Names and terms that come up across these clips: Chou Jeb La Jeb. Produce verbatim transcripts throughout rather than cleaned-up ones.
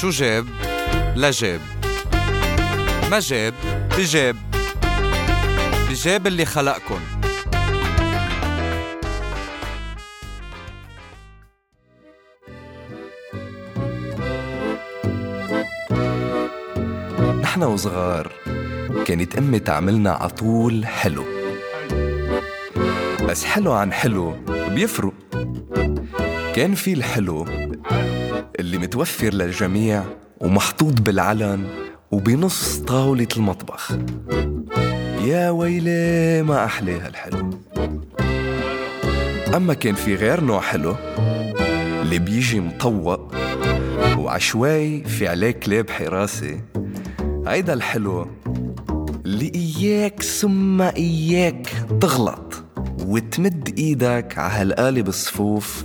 شو جاب لا جاب، ما جاب بجاب، بجاب اللي خلقكن. نحن وصغار كانت أمي تعملنا عطول حلو، بس حلو عن حلو بيفرق. كان في الحلو اللي متوفر للجميع ومحطوط بالعلن وبنص طاولة المطبخ، يا ويلي ما أحليها الحلو. أما كان في غير نوع حلو اللي بيجي مطوق وعشوائي في عليه كلاب حراسة، هيدا الحلو اللي إياك ثم إياك تغلط وتمد إيدك على هالقالب الصفوف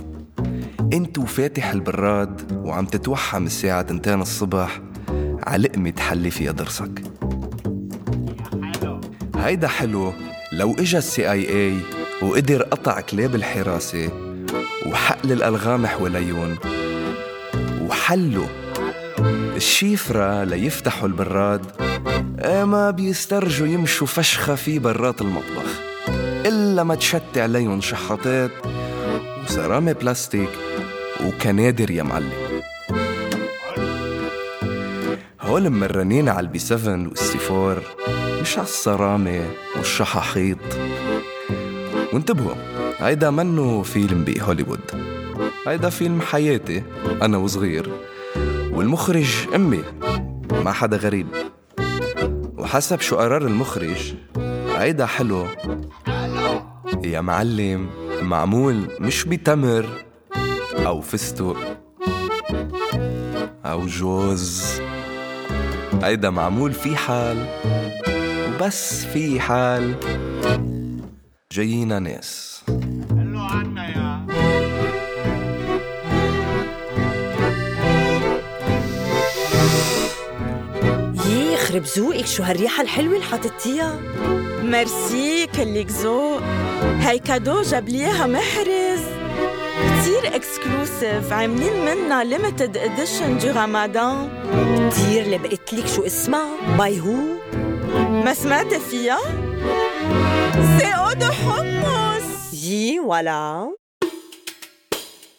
انت وفاتح البراد وعم تتوحم الساعة تنتين الصبح على لقمة حلي فيها ضرسك. هيدا حلو لو إجا السي آي آي وقدر قطع كلاب الحراسة وحقل الألغام حواليون وحلوا الشيفرة ليفتحوا البراد، ما بيسترجوا يمشوا فشخة في برات المطبخ إلا ما تشت عليهم شحطات وسرامة بلاستيك وكنادر يا معلم. هول مرنين على البي سفن والسيفور مش على السرامة والشحاحيط. وانتبهوا، هيدا منه فيلم بهوليوود، هيدا فيلم حياتي أنا وصغير، والمخرج أمي، ما حدا غريب. وحسب شو قرار المخرج، هيدا حلو يا معلم معمول مش بتمر أو فستق أو جوز، هيدا معمول في حال وبس، في حال جايينا ناس. يخرب ذوقك، شو هالريحة الحلوة اللي حطيتيها. ميرسي كلك ذوق، هاي كادو جاب ليها محرز كتير اكسكلوسيف، عاملين منها ليميتد اديشن دو رمضان. كتير لبقت لك، شو اسمها؟ باي هو، ما سمعت فيها؟ سي او دو حمص يي ولا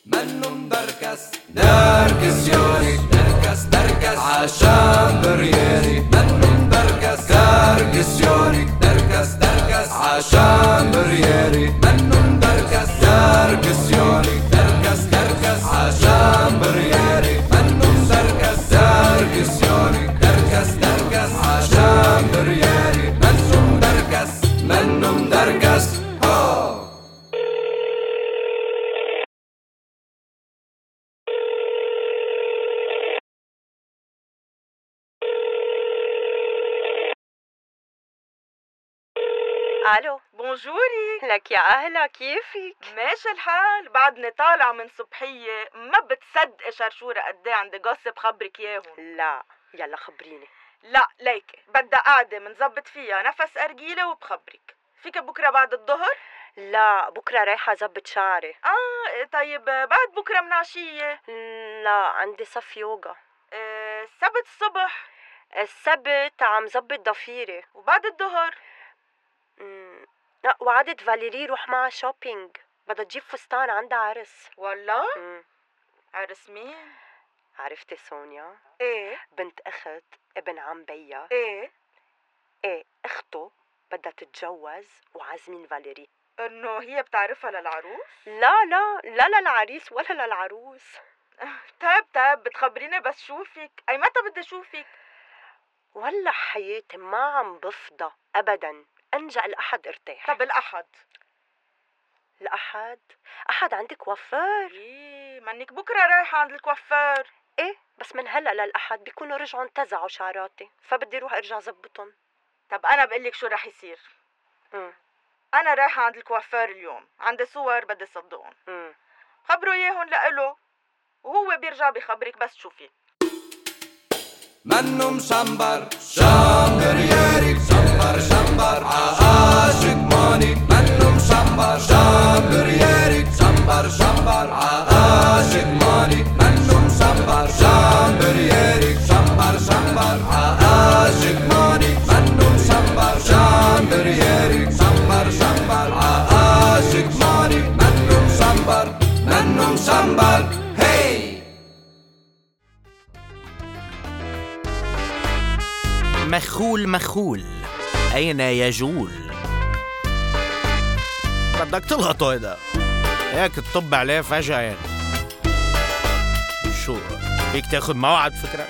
منو مدركس داركس يوني دركس دركس عشان برياني، منو مدركس داركس يوني دركس دركس عشان برياني، منو مدركس داركس يوني دركس دركس عشان برياني، منو مدركس داركس يوني دركس دركس عشان برياني، منو مدركس منو مدركس. الو بونجوري لك يا اهلا، كيفك؟ ماشي الحال، بعدني طالع من صبحيه ما بتصدق شرشوره قد ايه عندي جوسب. خبرك اياهم؟ لا يلا خبريني. لا ليكي بدها قاعده منظبط فيها نفس ارجيله وبخبرك. فيك بكره بعد الظهر؟ لا بكره رايحه ظبط شعري. اه طيب بعد بكره من عشيه؟ لا عندي صف يوغا. آه السبت الصبح؟ السبت عم ظبط ضفيري. وبعد الظهر؟ لا وعدت فاليري روح معها شوبينج، بدها تجيب فستان عندها عرس. والله؟ مم. عرس مين؟ عرفتي سونيا؟ ايه بنت اخت ابن عم بيا. ايه ايه اخته بدها تتجوز وعازمين فاليري. انه هي بتعرفها للعروس؟ لا لا لا للعريس ولا للعروس. طيب طيب بتخبريني بس شوفك، اي متى بدي شوفك؟ والله حياتي ما عم بفضى ابدا، أنجأ الأحد ارتاح. طب الأحد؟ الأحد؟ أحد عندك وفار؟ إيه منك بكرة رايحة عند الكوافير. إيه بس من هلأ للأحد بيكونوا رجعوا انتزعوا شعراتي، فبدي روح أرجع زبطهم. طب أنا بقلك شو رح يصير. م. أنا رايحة عند الكوافير اليوم، عندي صور بدي صدقهم. م. خبروا إياهن لإله وهو بيرجع بخبرك بس شوفي. منو مشمبر شامبر ياريك شامبر شامبر عاشق ماني، منو مشمبر شامبر ياريك شامبر شامبر عاشق ماني، منو مشمبر شامبر ياريك. مخول مخول أين يجول؟ بدك تلقطه هيدا هيك تطب عليه فجأة يعني. شو فيك تاخد موعد فكرة؟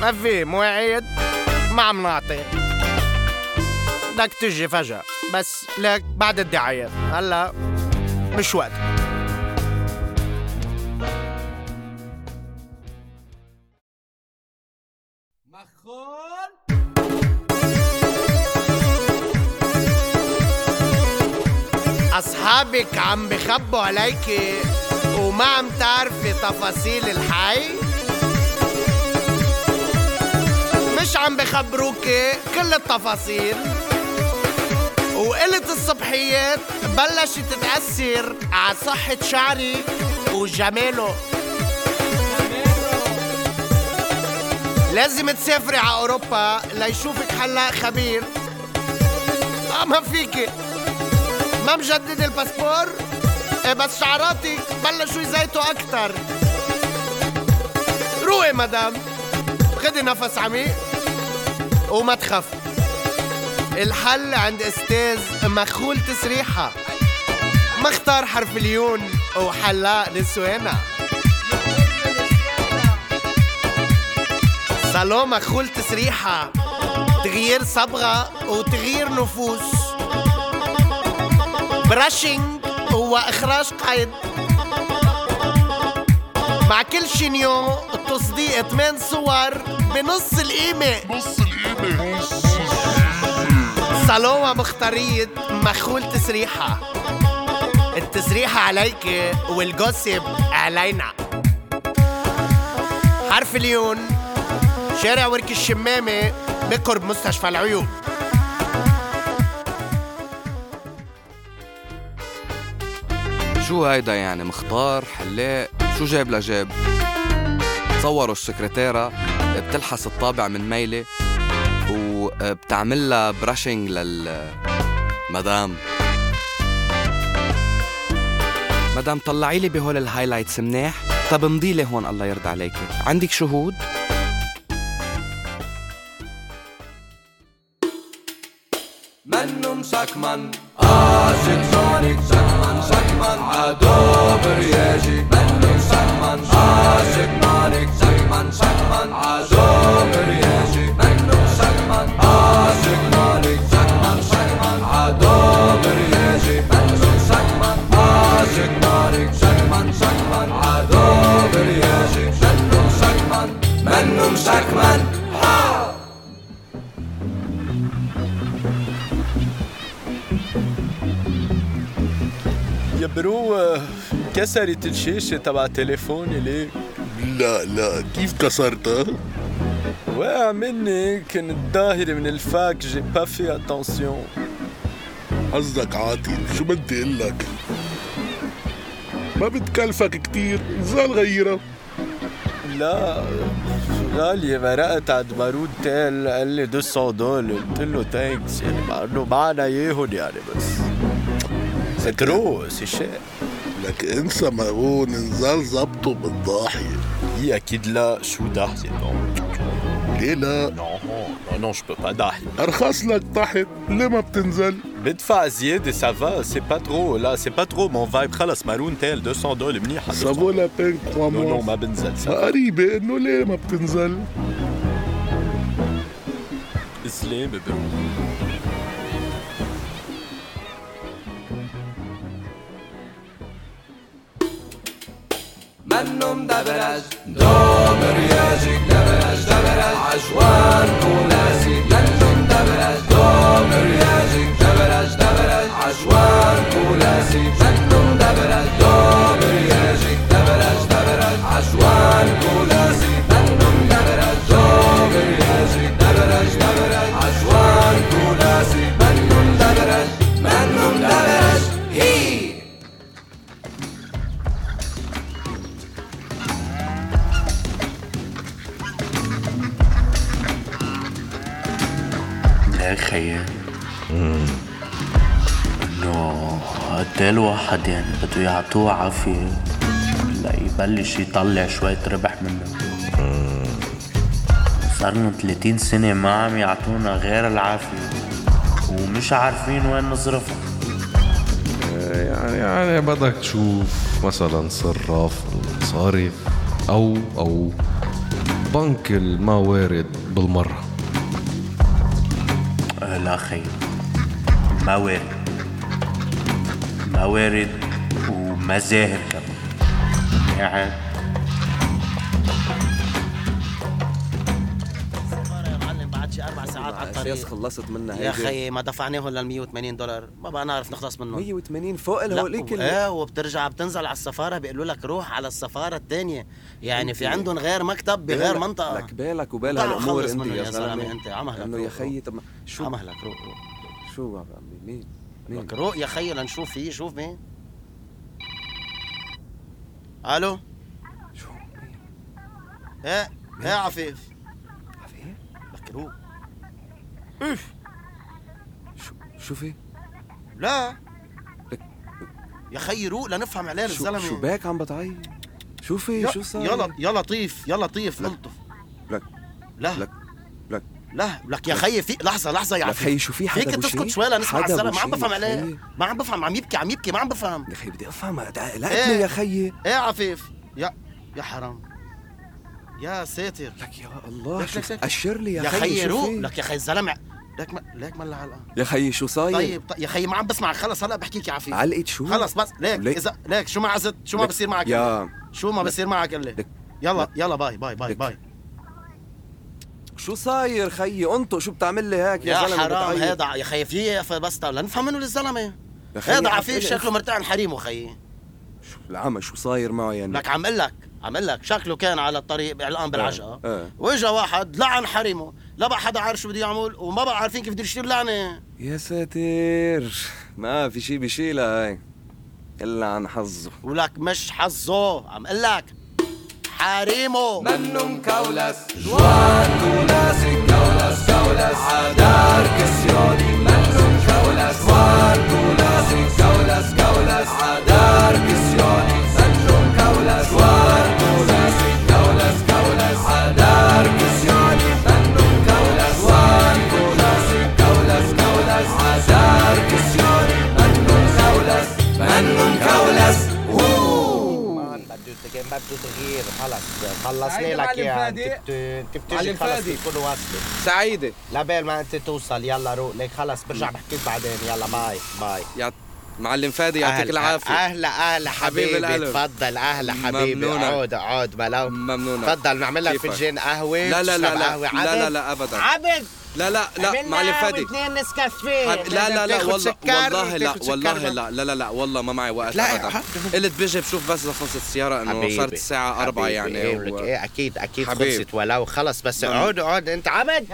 ما في مواعيد ما عم نعطي. بدك تجي فجأة بس لك بعد الدعاية هلا مش وقت. أصحابك عم بخبوا عليكي وما عم تعرفي تفاصيل الحي؟ مش عم بخبروكي كل التفاصيل وقلة الصبحيات بلشت تتأثر على صحة شعري وجماله. لازم تسافري على أوروبا ليشوفك حلاق خبير. آه ما فيكي ما مجدد الباسبور بس شعراتك بلشوا يزيتوا أكتر. روقي مدام، خدي نفس عميق وما تخافي. الحل عند أستاذ مخول تسريحة، مختار حرف اليون وحلاق نسوانا. صالون مخول تسريحة، تغيير صبغة وتغيير نفوس، براشنج وإخراج قيد. مع كل شنيو تصديق ثمان صور بنص القيمة. بنص القيمة. صالون مختارية مخول تسريحة، التسريحة عليك والجوسب علينا. حرف اليون، شارع ورك الشمامة بقرب مستشفى العيون. شو هيدا يعني؟ مختار حلاق شو جاب لجاب؟ تصوروا السكرتيرة بتلحس الطابع من ميلة وبتعملها براشنج للمدام. مدام طلعي لي بهول الهايلايتس منيح. طب امضي لي هون الله يرضى عليكي، عندك شهود؟ منم شكمن آه شكمن شكمن شكمن عدو برياجي. منم شكمن آه شكمن شكمن شكمن عدو برياجي. منم شكمن آه شكمن شكمن شكمن عدو برياجي. منم شكمن آه شكمن شكمن شكمن عدو برياجي. منم شكمن منم شكمن. برو كسرت الشاشة تبع تليفوني ليه؟ لا لا كيف كسرتها؟ وقع مني كنت ظاهرة من الفاك جي با في اتونسيون. قصدك عاطل شو بدي اقول لك؟ ما بتكلفك كتير زال غيرها. لا غالية مرقت عند بارود تيل قال لي مئتين دولار. قلت له تانكس يعني مع انه معنا ياهن يعني بس ستروس الشيء. لك انسى ما هو ننزل ضبطه بالضاحية. هي أكيد لا. شو ضاحية؟ ليه لا؟ لا لا je peux pas ضاحية. أرخص لك تحت ليه ما بتنزل؟ بدفع زيادة ça va c'est pas trop là c'est pas trop mon vibe. خلص مارون تيل مئتين دولار منيحة. ça vaut la peine crois moi. non non ما بنزل. قريبة إنه ليه ما بتنزل؟ إسلام برو. منم دبرج دوبر ياجي دبرج دبرج عجوان كولاسي. منم دبرج دوبر ياجي دبرج دبرج عجوان كولاسي. منم دبرج دوبر ياجي دبرج دبرج عجوان كولاسي. منم دبرج دوبر ياجي دبرج دبرج عجوان كولاسي. منم دبرج منم دبرج هي. خيال انه قديه الواحد يعني بده يعطوه عافيه لا يبلش يطلع شويه ربح منه. صارنا ثلاثين سنة ما عم يعطونا غير العافية ومش عارفين وين نصرفها. يعني يعني بدك تشوف مثلا صراف صارف أو أو بنك الموارد بالمرة. لا خير، موارد موارد ومزاهر كمان. يعني أربع ساعات على الطريق خلصت منها يا أخي، ما دفعناهم لل مية وثمانين دولار، ما بقى نعرف نخلص منهم. مية وثمانين فوق الهوليك اللي ايه، وبترجع بتنزل على السفارة بيقولوا لك روح على السفارة الثانية. يعني في عندهم غير مكتب بغير منطقة. لك بالك وبال هالأمور انت يا زلمة، انت عمهلك انه يا خيي. طب شو عمهلك روق؟ شو عم بعمل؟ مين مين لك روق يا خيي لنشوف فيه. شوف مين. الو شو ايه ايه عفيف عفيف لك روق. ايش شو شوفي؟ لا لك يا خيي روق لنفهم عليه الزلمه. شو باك عم بتعيط؟ شوفي شو صار. يلا يا لطيف يا لطيف لطف. لك لا لك لك لا لك يا خيي في لحظه لحظه يا خيي. شو في حدا؟ هيك تسكت شوي لنسمع الزلمه. ما عم بفهم عليه، ما عم بفهم، عم يبكي عم يبكي ما عم بفهم يا خيي. بدي افهم لعبني يا خيي. ايه عفيف يا يا حرام يا ساتر لك يا الله. لك لك لك. أشر لي يا, يا خيي روق لك يا خيي الزلمه. لك ما لك ما العلقه يا خيي. شو صاير؟ طيب, طيب يا خيي ما عم بسمعك خلص. هلا بحكيك يا عفيف. علقت شو؟ خلص بس ليك ليك اذا ليك شو ما عزت شو ما بصير معك يا شو ما بصير معك قلي. يلا لك. يلا باي باي باي باي. شو صاير خيي؟ انطق. شو بتعمل لي هيك يا زلمه؟ يا حرام هذا يا خيي في بس لنفهم منه للزلمه. هذا عفيف شكله مرتاح حريمه خيي. شو العمى؟ شو صاير معه يعني؟ لك عم اقول لك عم اقول لك شكله كان على الطريق علقان بالعجقه. أه. واجا واحد لعن حريمه، لا بقى حدا عارف شو بده يعمل وما بقى عارفين كيف بده يشيل لعنه. يا ساتر ما في شيء بشيلها هاي الا عن حظه. ولك مش حظه عم اقول لك حريمه منو مكولس جوان تونسي كولس كولس عدار كسيوني منو مكولس جوان تونسي كولس كولس عدار كسيوني منو مكولس جوان تونسي كولس كولس عدار كسيوني منو مكولس جوان تونسي كولس كولس عدار كسيوني منو مكولس منو مكولس. ما بده تغيير خلص خلصنا لك يا انت بتجي خلص كل واصله سعيده لبال ما انت توصل. يلا روق لك خلص برجع بحكي بعدين. يلا باي باي يا معلم فادي يعطيك العافيه. اهلا اهلا حبيبي تفضل. اهلا حبيبي عود عود بلاو ممنونه. تفضل نعمل لك فنجان قهوه. لا لا لا لا لا لا ابدا عبد لا لا لا معلم فادي اثنين نسكافيه. لا لا لا والله والله لا والله لا لا لا والله ما معي وقت ابدا. قلت بيجي بشوف بس خلصت السياره انه صارت الساعه أربعة يعني ايه اكيد اكيد خلصت ولو خلص. بس عود عود انت عبد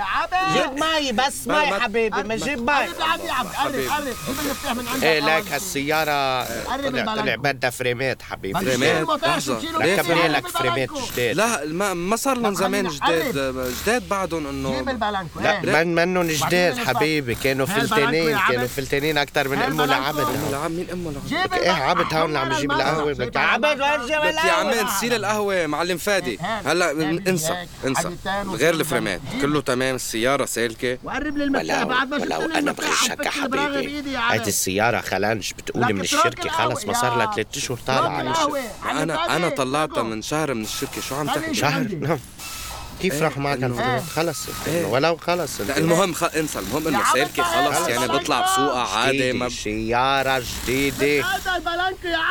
جيب مي بس مي حبيبي ما جيب مي عبد عبد عبد عبد جيب المفتاح من عندك. ايه لك هالسياره طلع بدها فريمات حبيبي. فريمات ركبنا لك فريمات جداد. لا ما صار لهم زمان جداد جداد بعدهم انه جيب البلانكو. من منهم جداد حبيبي كانوا فلتانين كانوا فلتانين اكثر من امه لعبد. مين امه لعبد؟ ايه عبد هون عم يجيب القهوه. بدك عبد وارجع ولا بدك يا عماد سيل القهوه معلم فادي. هلا انسى انسى غير الفريمات كله تمام. السياره سالكه وقرب للمفتاح بعد ما شفت لو انا بغشك حبيبي. هات السياره خلانش بتقول من الشركه خلص ما صار لها ثلاث اشهر طالعه. انا انا طلعتها من شهر من الشركه. شو عم تحكي؟ شهر كيف راح معك الفريمات؟ خلص ولو خلص المهم خ... انسى المهم انه سالكه خلص يعني بطلع بسوقها عادي. ما سياره جديده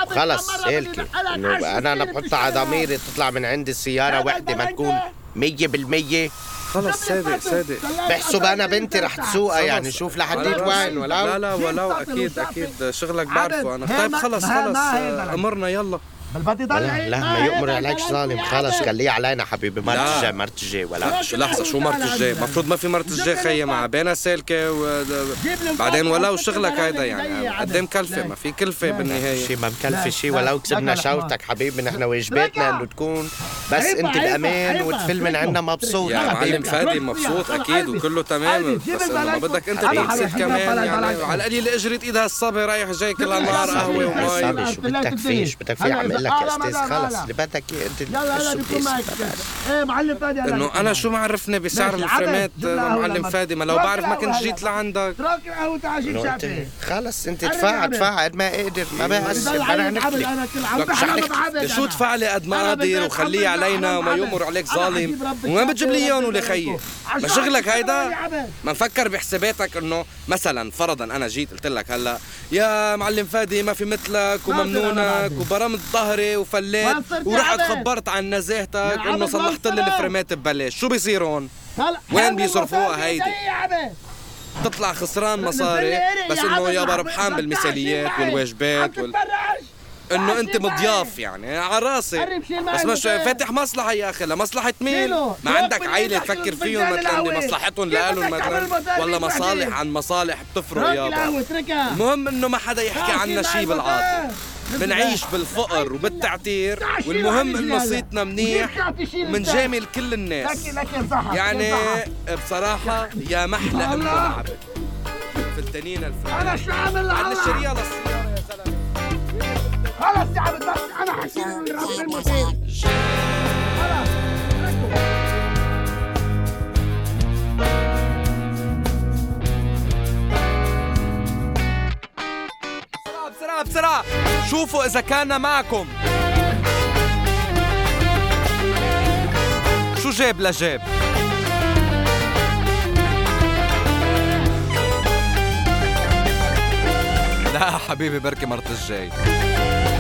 خلص سالكه انه انا انا بحطها على ضميري تطلع من عندي السياره وحده ما تكون مية بالمية خلص صادق صادق بحسب انا بنتي رح تسوقها يعني. شوف لحديت وين ولو لا لا ولو اكيد اكيد شغلك بعرفه انا. طيب خلص خلص امرنا يلا لا لا ما يؤمر عليك ظالم خلص خليه علينا حبيبي. مرت الجاي مرت الجاي ولا شو لحظه شو مرت الجاي؟ المفروض ما في مرت الجاي خيي مع بينا سالكه وبعدين ولو شغلك هيدا يعني قدام كلفه ما في كلفه بالنهايه شيء ما مكلفه شيء ولو كسبنا شوطك حبيبي. نحن واجباتنا انه تكون بس عيبة، انت بامان والفيلم عندنا مبسوط يا معلم فادي، مبسوط اكيد وكله تمام، بس ما بدك انت تنسيت كمان يعني. على القليل اجرت ايدها الصبي رايح جاي كل النهار قهوه ومي. شو بدك فيه؟ شو بدك فيه؟ عم اقول لك يا استاذ خلص اللي بدك انت. لا لا بيكون معك ايه معلم فادي. انه انا شو ما عرفني بسعر الفريمات معلم فادي، ما لو بعرف ما كنت جيت لعندك. ترك القهوه تعال جيب شعبي خلص. انت تفاعل تفاعل قد ما اقدر، ما بقصر انا عندك. شو تفاعلي قد ما قادر وخليه علينا وما يمر عليك ظالم، وما بتجيب لي اياهم ولا خيي. ما شغلك هيدا، ما نفكر بحساباتك انه مثلا فرضا انا جيت قلت لك هلا يا معلم فادي ما في مثلك وممنونك وبرمت ظهري وفليت ورحت خبرت عن نزاهتك انه صلحت لي الفريمات ببلاش، شو بيصير هون؟ وين بيصرفوها هيدي؟ تطلع خسران مصاري، بس انه يابا ربحان بالمثاليات والواجبات وال... انه انت مضياف يعني على راسي، بس مش فاتح مصلحه يا اخي. لمصلحه مين؟ ما عندك عيله تفكر فيهم مثلا لمصلحتهم لالهم مثلا، ولا مصالح عن مصالح بتفرق يابا. المهم انه ما حدا يحكي عنا شيء بالعاطل، بنعيش بالفقر وبالتعتير، والمهم انه صيتنا منيح ومنجامل كل الناس يعني. بصراحه يا محلى ام العبد في التنين الفلاني. انا شو عامل على الشريعه للسياره يا زلمه؟ خلاص يا عبد بس انا حكيت من رب المسير خلاص. بسرعه بسرعه بسرعه شوفوا اذا كان معكم شو جاب لجاب. لا حبيبي بركي مرت الجاي.